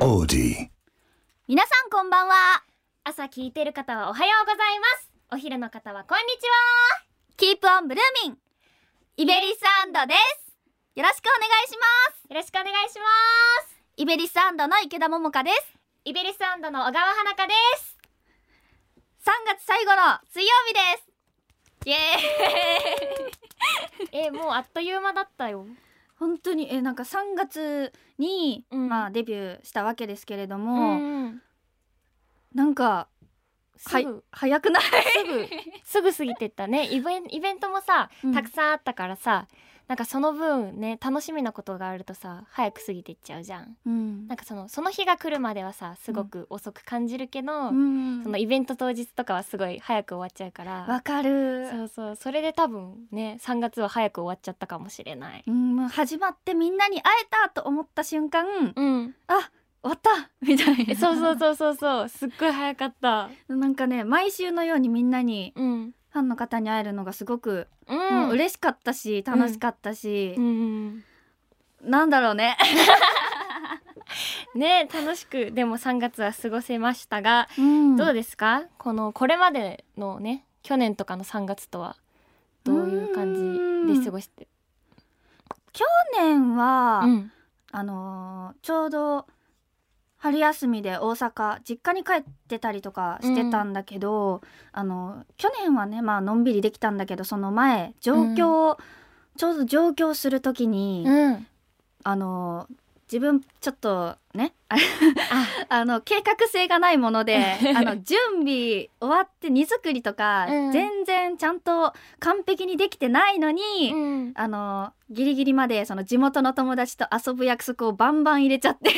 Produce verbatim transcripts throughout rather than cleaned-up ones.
オーディ。皆さんこんばんは。朝聞いてる方はおはようございます。お昼の方はこんにちは。キープオンブルーミンイベリスアンドです。よろしくお願いします。よろしくお願いします。イベリスアンドの池田桃香です。イベリスアンドの小川花香です。さんがつ最後の水曜日です。イエーイえ、もうあっという間だったよ。本当にえなんかさんがつに、うんまあ、デビューしたわけですけれども、うん、なんかは早くないすぐすぐ過ぎてったね。イベン、イベントもさたくさんあったからさ、うん、なんかその分ね楽しみなことがあるとさ早く過ぎていっちゃうじゃん、うん、なんかその、その日が来るまではさすごく遅く感じるけど、うん、そのイベント当日とかはすごい早く終わっちゃうから。わかる。そうそう、それで多分ねさんがつは早く終わっちゃったかもしれない、うん、もう始まってみんなに会えたと思った瞬間、うん、あ終わったみたいなそうそうそうそうそうすっごい早かった。なんかね毎週のようにみんなに、うん、ファンの方に会えるのがすごく、うん、もう嬉しかったし楽しかったし、うんうん、なんだろうねね楽しくでもさんがつは過ごせましたが、うん、どうですかこのこれまでのね去年とかのさんがつとはどういう感じで過ごして。去年は、うん、あのー、ちょうど春休みで大阪実家に帰ってたりとかしてたんだけど、うん、あの去年はねまあのんびりできたんだけどその前上京、うん、ちょうど上京するときに、うん、あの自分ちょっとねあの計画性がないものであの準備終わって荷造りとか、うん、全然ちゃんと完璧にできてないのに、うん、あのギリギリまでその地元の友達と遊ぶ約束をバンバン入れちゃってあ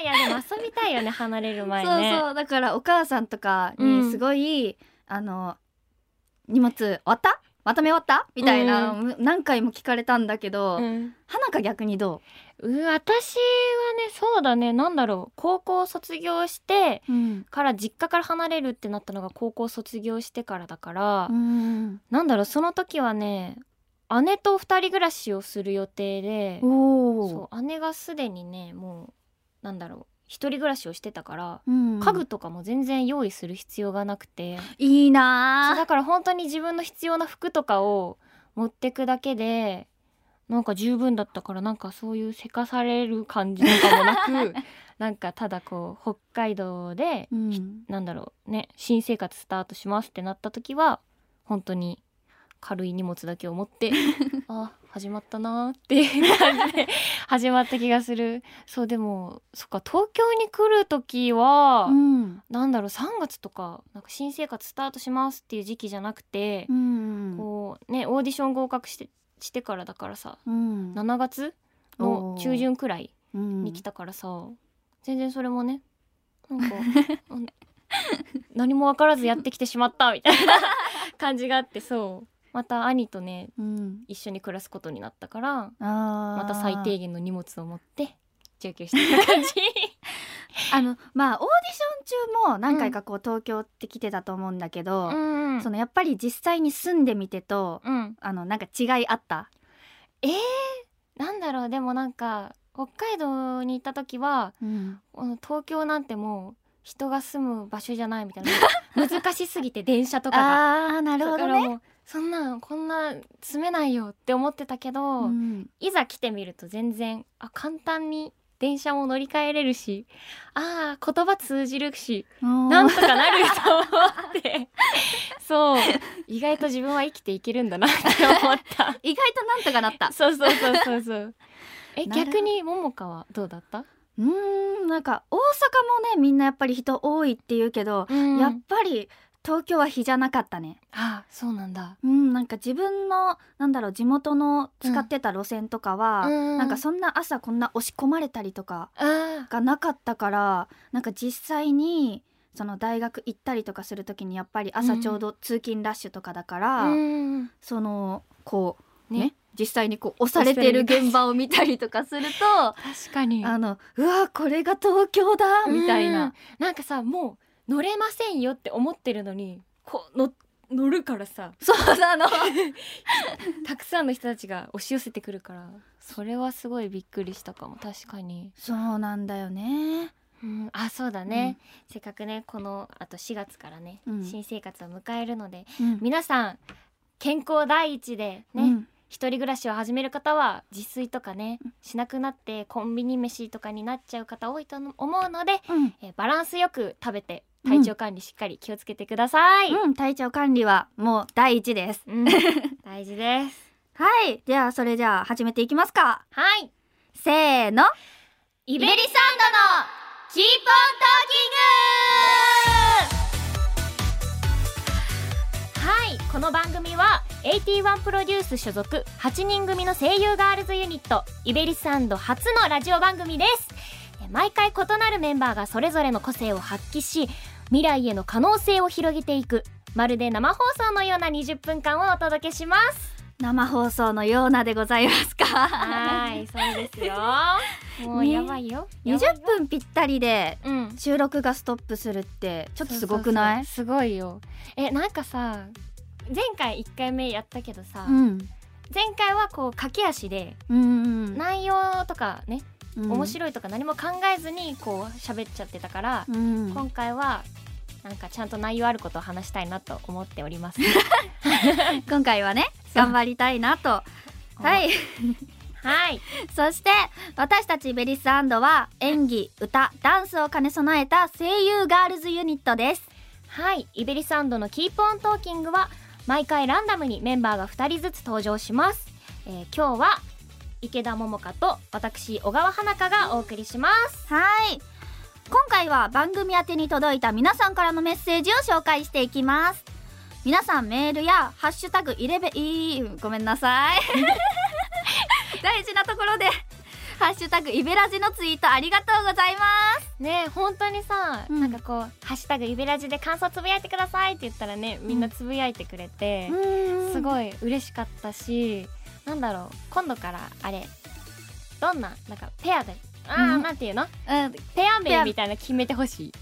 いやでも遊びたいよね離れる前ね。そうそうだからお母さんとかにすごい、うん、あの荷物終わったまとめ終わったみたいな、うん、何回も聞かれたんだけど、うん、花か逆にどう？う私はねそうだねなんだろう高校卒業してから、うん、実家から離れるってなったのが高校卒業してからだから、うん、なんだろうその時はね姉と二人暮らしをする予定でそう姉がすでにねもうなんだろう一人暮らしをしてたから、うん、家具とかも全然用意する必要がなくていいな。だから本当に自分の必要な服とかを持ってくだけでなんか十分だったからなんかそういうせかされる感じとかもなくなんかただこう北海道で、うん、なんだろうね新生活スタートしますってなった時は本当に軽い荷物だけを持ってあ始まったなって感じで始まった気がする。そうでもそっか東京に来るときは、うん、なんだろうさんがつとか、 なんか新生活スタートしますっていう時期じゃなくて、うんこうね、オーディション合格して、してからだからさ、うん、しちがつの中旬くらいに来たからさ、うん、全然それもねなんか何も分からずやってきてしまったみたいな感じがあってそうまた兄とね、うん、一緒に暮らすことになったからあまた最低限の荷物を持って上京してた感じあのまあオーディション中も何回かこう、うん、東京って来てたと思うんだけど、うんうん、そのやっぱり実際に住んでみてと、うん、あのなんか違いあった？えー、なんだろうでもなんか北海道に行った時は、うん、東京なんてもう人が住む場所じゃないみたいな難しすぎて電車とかがあーなるほどねそんなこんな住めないよって思ってたけど、うん、いざ来てみると全然あ簡単に電車も乗り換えれるしあー言葉通じるしなんとかなると思ってそう意外と自分は生きていけるんだなって思った意外となんとかなったそうそうそうそうそうえ逆に桃香はどうだった？うーんなんか大阪もねみんなやっぱり人多いっていうけど、うん、やっぱり東京は比じゃなかったね。ああそうなんだ、うん、なんか自分のなんだろう地元の使ってた路線とかは、うん、なんかそんな朝こんな押し込まれたりとかがなかったからなんか実際にその大学行ったりとかするときにやっぱり朝ちょうど通勤ラッシュとかだから、うん、そのこうね、ね実際にこう押されてる現場を見たりとかすると確かにあのうわこれが東京だみたいななんかさもう乗れませんよって思ってるのにこうの乗るからさそうなのたくさんの人たちが押し寄せてくるからそれはすごいびっくりしたかも。確かにそうなんだよね。うん、あ、そうだね、うん、せっかくねこのあとしがつからね、うん、新生活を迎えるので、うん、皆さん健康第一でね、うん、一人暮らしを始める方は自炊とかねしなくなってコンビニ飯とかになっちゃう方多いと思うので、うん、えバランスよく食べて体調管理しっかり気をつけてください、うんうん、体調管理はもう第一です、うん、大事ですはい、ではそれじゃあ始めていきますか。はいせーの、イベリサンドのキーポントーキング。はい、この番組ははちじゅういちプロデュース所属はちにん組の声優ガールズユニットイベリサンド初のラジオ番組です。毎回異なるメンバーがそれぞれの個性を発揮し未来への可能性を広げていく、まるで生放送のようなにじゅっぷんかんをお届けします。生放送のようなでございますか。はいそうですよもうやばいよ、ね、にじゅっぷんぴったりで収録がストップするってちょっとすごくない？そうそうそうすごいよ。えなんかさ前回いっかいめやったけどさ、うん、前回はこう駆け足で、うんうん、内容とかね、うん、面白いとか何も考えずにこう喋っちゃってたから、うん、今回はなんかちゃんと内容あることを話したいなと思っております今回はね頑張りたいなとはいはいそして私たちイベリス&は演技、歌、ダンスを兼ね備えた声優ガールズユニットです。はいイベリス&のキープオントーキングは毎回ランダムにメンバーがふたりずつ登場します、えー、今日は池田桃香と私小川花香がお送りします。はい今回は番組宛てに届いた皆さんからのメッセージを紹介していきます。皆さんメールやハッシュタグイレベイごめんなさい大事なところでハッシュタグイベラジのツイートありがとうございますね。本当にさ、うん、なんかこうハッシュタグイベラジで感想つぶやいてくださいって言ったらねみんなつぶやいてくれて、うん、すごい嬉しかったしなんだろう今度からあれどんななんかペアであ、うん、なんていうの、うん、ペア名みたいな決めてほしい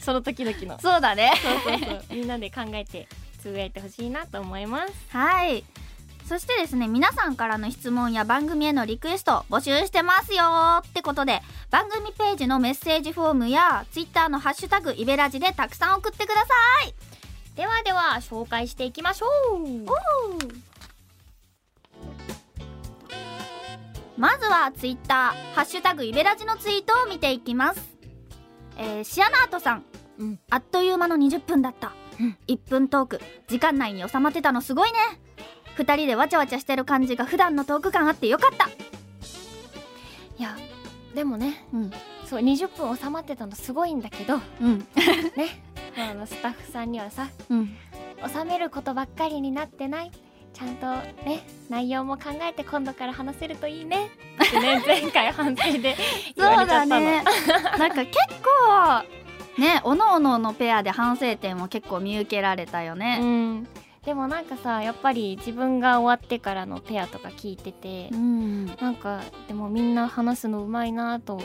その時々のそうだねそうそうそうみんなで考えてつぶやいてほしいなと思いますはいそしてですね皆さんからの質問や番組へのリクエスト募集してますよってことで番組ページのメッセージフォームやツイッターのハッシュタグイベラジでたくさん送ってください。ではでは紹介していきましょう。まずはツイッターハッシュタグイベラジのツイートを見ていきます、えー、シアナートさん、うん、あっという間のにじゅっぷんだった、うん、いっぷんトーク時間内に収まってたのすごいね。ふたりでわちゃわちゃしてる感じが普段のトーク感あってよかった。いやでもね、うん、そうにじゅっぷん収まってたのすごいんだけど、うんね、あのスタッフさんにはさ、うん、収めることばっかりになってないちゃんとね内容も考えて今度から話せるといいねってね前回判定で言われちゃったの、ね、なんか結構ねおのおののペアで反省点も結構見受けられたよね、うん、でもなんかさやっぱり自分が終わってからのペアとか聞いてて、うん、なんかでもみんな話すのうまいなと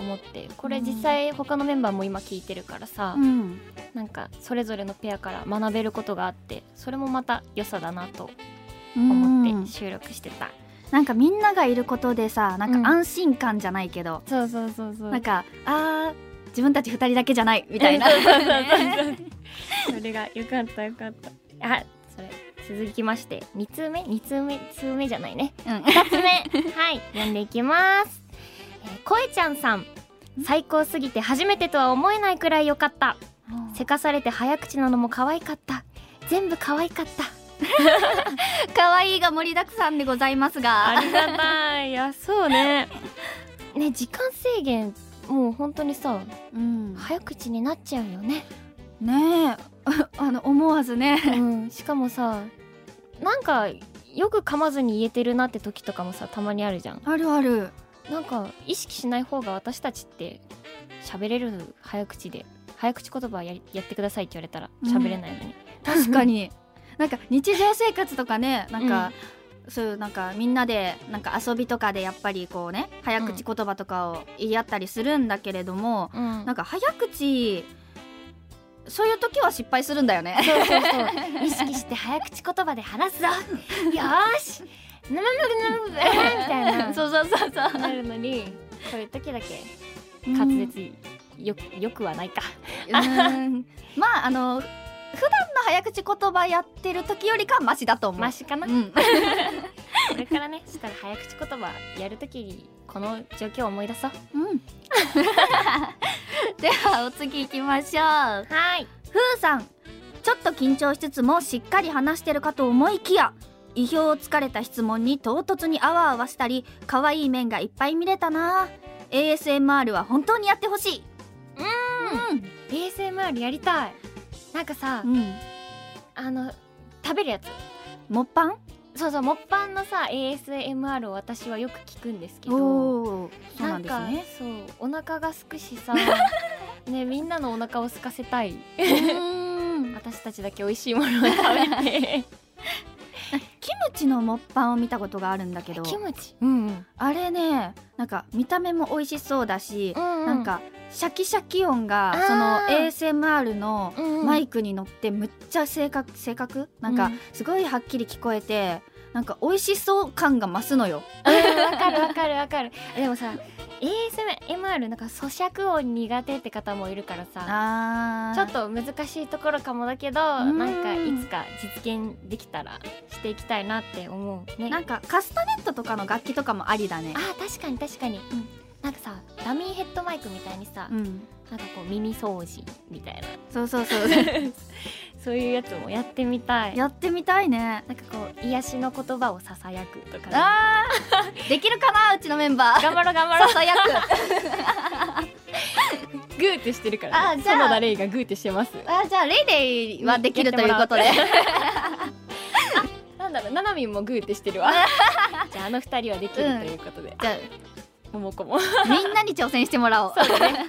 思ってこれ実際他のメンバーも今聞いてるからさ、うん、なんかそれぞれのペアから学べることがあってそれもまた良さだなと思って収録してた、うん、なんかみんながいることでさなんか安心感じゃないけど、うん、そうそうそうそうなんかあー自分たちふたりだけじゃないみたいなそれがよかったよかった。あそれ続きましてに通目に通目に通目じゃないね、うん、ふたつめはい読んでいきます。こえちゃんさん最高すぎて初めてとは思えないくらい良かった、うん、せかされて早口なのも可愛かった。全部可愛かった可愛いが盛りだくさんでございますがありがたい。いやそうねね時間制限もう本当にさ、うん、早口になっちゃうよねねえあの思わずね、うん、しかもさなんかよく噛まずに言えてるなって時とかもさたまにあるじゃん。あるあるなんか意識しない方が私たちって喋れる早口で早口言葉 や, やってくださいって言われたら喋れないのに、うん、確かになんか日常生活とかねなんか、うん、そういうなんかみんなでなんか遊びとかでやっぱりこうね早口言葉とかを言い合ったりするんだけれども、うん、なんか早口そういう時は失敗するんだよね。そうそうそう意識して早口言葉で話すぞよしみたいなそうそうそうそうなるのにこういう時だけ滑舌 よ, よくはないかうーんまああの普段の早口言葉やってる時よりかマシだと思う。マシかな、うん、これからねしたら早口言葉やるときこの状況を思い出そう、うん、ではお次行きましょう。はい、ふうさん、ちょっと緊張しつつもしっかり話してるかと思いきや、意表をつかれた質問に唐突にあわあわしたり、可愛い面がいっぱい見れたな。 エーエスエムアール は本当にやってほしい。うん、うん、エーエスエムアール やりたい。なんかさ、うん、あの食べるやつモッパン、そうそうモッパンのさ エーエスエムアール を私はよく聞くんですけど、おそうなんですね、なんかそうお腹がすくしさね、みんなのお腹を空かせたい。うーん私たちだけ美味しいものを食べてキムチのモッパンを見たことがあるんだけど、キムチ、うんうん、あれねなんか見た目も美味しそうだし、うんうん、なんかシャキシャキ音がその エーエスエムアール のマイクに乗ってむっちゃ正確、正確なんかすごいはっきり聞こえて、なんか美味しそう感が増すのよ。わ、うん、かるわかるわかるでもさ エーエスエムアール なんか咀嚼音苦手って方もいるからさ、あちょっと難しいところかもだけど、んなんかいつか実現できたらしていきたいなって思うね。なんかカスタネットとかの楽器とかもありだね。あ確かに確かに、うん、なんかさダミーヘッドマイクみたいにさ、うん、なんかこう耳掃除みたいな、そうそうそうそういうやつもやってみたい。やってみたいね。なんかこう癒しの言葉をささやくとか、ね、あできるかなうちのメンバー頑張ろう頑張ろうささやくグーってしてるからね、園田レイがグーってしてます。あじゃあレイレイはできるということでなんだろう、ナナミンもグーってしてるわじゃああの二人はできるということで、うん、じゃあももこもみんなに挑戦してもらおう。そうだね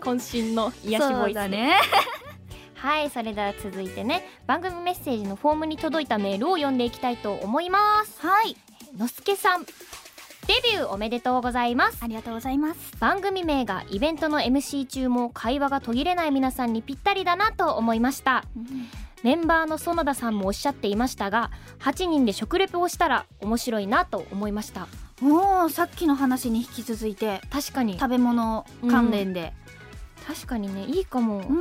渾身の癒しボイスだねはい、それでは続いてね、番組メッセージのフォームに届いたメールを読んでいきたいと思います。はい、のすけさん、デビューおめでとうございます。ありがとうございます。番組名がイベントの エムシー 中も会話が途切れない皆さんにぴったりだなと思いました、うん。メンバーの園田さんもおっしゃっていましたが、はちにんで食レポをしたら面白いなと思いました。おー、さっきの話に引き続いて確かに食べ物関連で、うん、確かにね、いいかも、うん。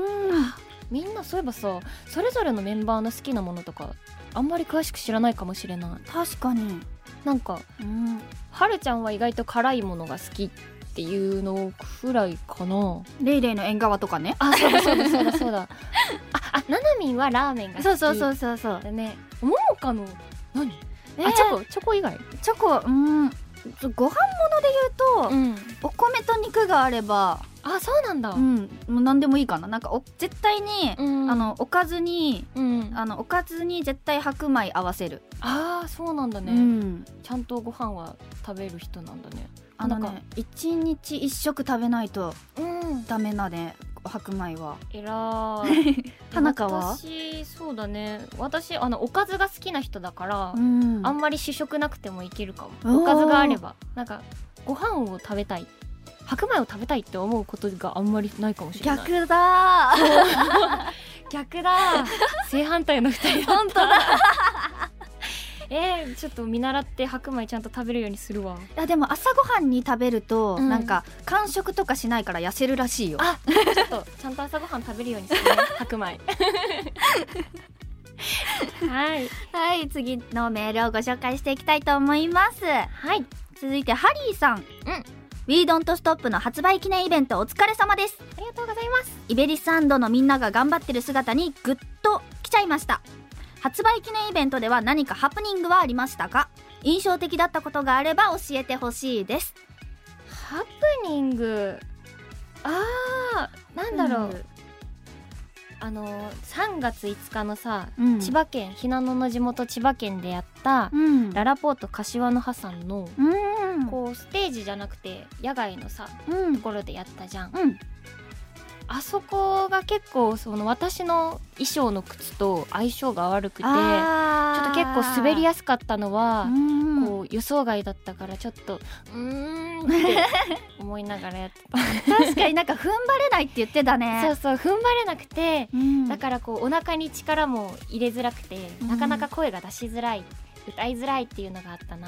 みんなそういえばさ、それぞれのメンバーの好きなものとかあんまり詳しく知らないかもしれない。確かになんか、うん、はるちゃんは意外と辛いものが好きっていうのくらいかな。レイレイの縁側とかね。あ、そうだそうだそうだそうだあ、あ、ななみんはラーメンが好き。そうそうそうそうそうだね。ももかの何、えー、あ、チョコ、チョコ以外、チョコ、うーん、ご飯物で言うと、うん、お米と肉があれば。あ、そうなんだ、うん、もう何でもいいかな。なんかお絶対に、うん、あのおかずに、うん、あのおかずに絶対白米合わせる。あー、そうなんだね、うん、ちゃんとご飯は食べる人なんだね。あのね、一日一食食べないとダメなね、うん、白米は。えらー田中は私、そうだね、私あのおかずが好きな人だから、うん、あんまり主食なくてもいけるかも。おかずがあればなんかご飯を食べたい、白米を食べたいって思うことがあんまりないかもしれない。逆だ逆だ正反対のふたりだった。本当だえー、ちょっと見習って白米ちゃんと食べるようにするわ。いやでも朝ごはんに食べると、うん、なんか間食とかしないから痩せるらしいよ。あ、ちょっとちゃんと朝ごはん食べるようにするね白米はい、はい、次のメールをご紹介していきたいと思います。はい、続いてハリーさん、うん、We Don't Stop の発売記念イベントお疲れ様です。ありがとうございます。イベリス&のみんなが頑張ってる姿にグッときちゃいました。発売記念イベントでは何かハプニングはありましたか？印象的だったことがあれば教えてほしいです。ハプニング、あー、なんだろう、うん、あのさんがついつかのさ、うん、千葉県、ひなのの地元千葉県でやった、うん、ララポート柏の葉さんの、うん、こうステージじゃなくて野外のさ、うん、ところでやったじゃん、うん。あそこが結構その私の衣装の靴と相性が悪くて、ちょっと結構滑りやすかったのはこう予想外だったから、ちょっとうーんって思いながらやってた確かになんか踏ん張れないって言ってたねそうそう、踏ん張れなくて、だからこうお腹に力も入れづらくて、なかなか声が出しづらい歌いづらいっていうのがあったな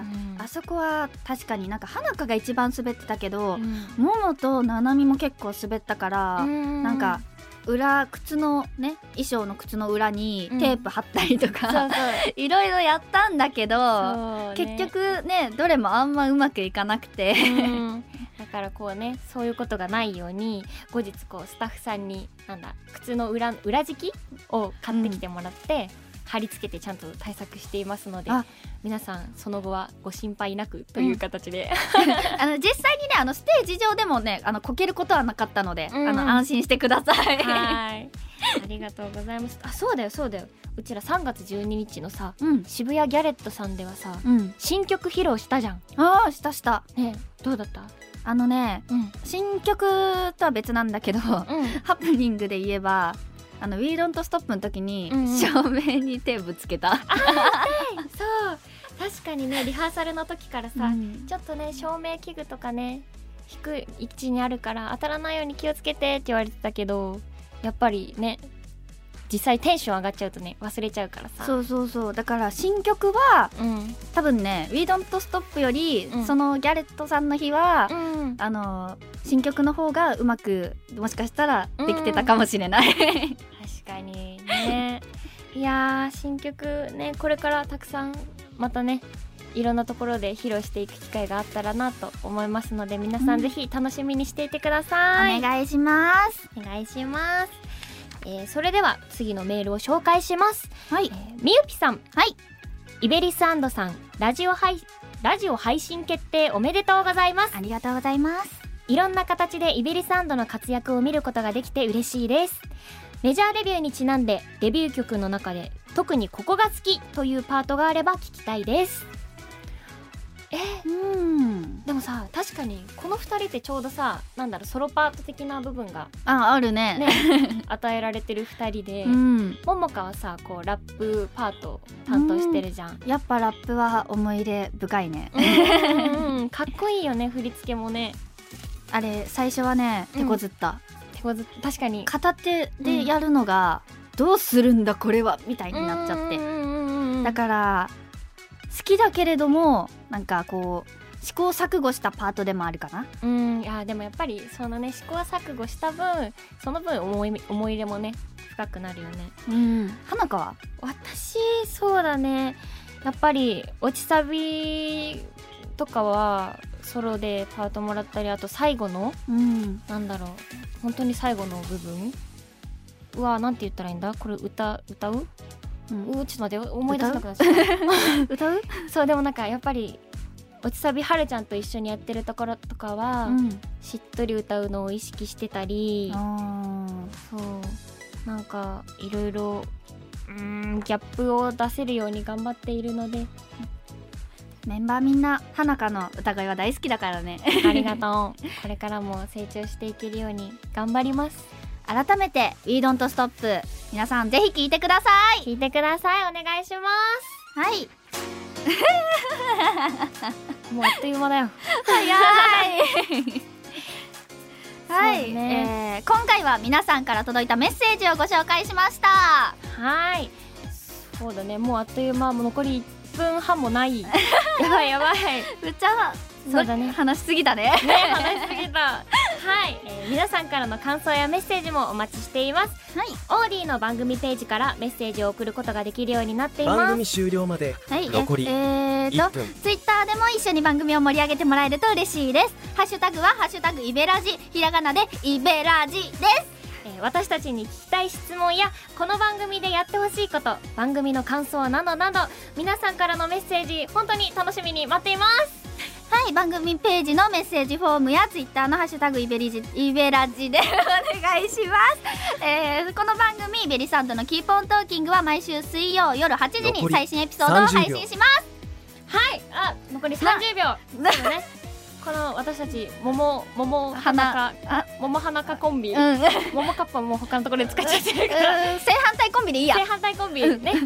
あ,、うん、あそこは確かになんか花香が一番滑ってたけど、うん、ももとななみも結構滑ったから、うん、なんか裏靴のね衣装の靴の裏にテープ貼ったりとか、うん、そうそういろいろやったんだけど、ね、結局ねどれもあんまうまくいかなくて、うんだからこうねそういうことがないように後日こうスタッフさんになんだ靴の 裏, 裏敷きを買ってきてもらって、うん、貼り付けてちゃんと対策していますので皆さんその後はご心配なくという形で、うん、あの実際にねあのステージ上でもねあのこけることはなかったので、うん、あの安心してください。はいありがとうございます。あそうだよそうだようちらさんがつじゅうににちのさ、うん、渋谷ギャレットさんではさ、うん、新曲披露したじゃん。あーしたした、ね、どうだったあのね、うん、新曲とは別なんだけど、うん、ハプニングで言えばあの We Don't Stop の時に、うんうん、照明に手ぶつけたあそう確かにねリハーサルの時からさ、うん、ちょっとね照明器具とかね低い位置にあるから当たらないように気をつけてって言われてたけどやっぱりね実際テンション上がっちゃうとね忘れちゃうからさそうそうそうだから新曲は、うん、多分ね We Don't Stop より、うん、そのギャレットさんの日は、うん、あの新曲の方がうまくもしかしたらできてたかもしれない、うん、確かにねいや新曲ねこれからたくさんまたねいろんなところで披露していく機会があったらなと思いますので皆さんぜひ楽しみにしていてください、うん、お願いしますお願いします、えー、それでは次のメールを紹介します、はいえー、みゆぴさん、はい、イベリス&さんラジオ配、ラジオ配信決定おめでとうございます。ありがとうございます。いろんな形でイベリス&の活躍を見ることができて嬉しいです。メジャーデビューにちなんでデビュー曲の中で特にここが好きというパートがあれば聞きたいです。えうんでもさ確かにこのふたりってちょうどさなんだろうソロパート的な部分が あ, ある ね, ね与えられてるふたりで、うん、ももかはさこうラップパート担当してるじゃん、うん、やっぱラップは思い入れ深いねうん、うん、かっこいいよね振り付けもねあれ最初はね手こずった、うん確かに片手でやるのが、うん、どうするんだこれはみたいになっちゃってだから好きだけれどもなんかこう試行錯誤したパートでもあるかな。うんいやでもやっぱりそのね試行錯誤した分その分思い、思い入れもね深くなるよね、うん、花香は私そうだねやっぱり落ちサビとかはソロでパートもらったりあと最後の、うん、なんだろう本当に最後の部分うわなんて言ったらいいんだこれ歌歌う、うん、うちょっと待って思い出せなくなっちゃった歌うそうでもなんかやっぱり落ちサビはるちゃんと一緒にやってるところとかは、うん、しっとり歌うのを意識してたりあそうなんかいろいろギャップを出せるように頑張っているのでメンバーみんな花香の歌声は大好きだからねありがとうこれからも成長していけるように頑張ります。改めて We Don't Stop 皆さんぜひ聴いてください聴いてくださいお願いしますはいもうあっという間だよ早いはい、ねえー、今回は皆さんから届いたメッセージをご紹介しました。はいそうだねもうあっという間もう残りいっぷんはんもないやばいやばいぶっちゃそうだね話しすぎた ね, ね話しすぎたはい、えー、皆さんからの感想やメッセージもお待ちしています、はい、オーディの番組ページからメッセージを送ることができるようになっています。番組終了まで残りいっぷん、はい、えー、っとツイッターでも一緒に番組を盛り上げてもらえると嬉しいです。ハッシュタグはハッシュタグイベラジひらがなでイベラジです。私たちに聞きたい質問やこの番組でやってほしいこと番組の感想などなど皆さんからのメッセージ本当に楽しみに待っています。はい番組ページのメッセージフォームやツイッターのハッシュタグイベリジイベラジでお願いします、えー、この番組イベリサンドのキーポントーキングは毎週水曜夜はちじに最新エピソードを配信します。はいあ残りさんじゅうびょう、ね、この私たち桃桃花か桃花かコンビ、うん、桃カッパも他のところで使っちゃってるから正反対コンビでいいや。正反対コンビ、うん、ね同じ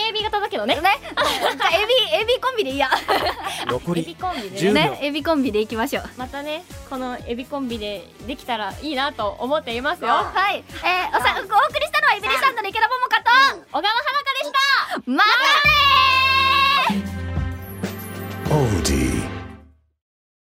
エービー 型だけどね。ねエービー エービー コンビでいいや。残りじゅうびょうね。エビコンビでいきましょう。またねこのエビコンビでできたらいいなと思っていますよ。はい、えー、お, さお送りしたのはエビリサンドの池田桃香と小川花香でした。またねー。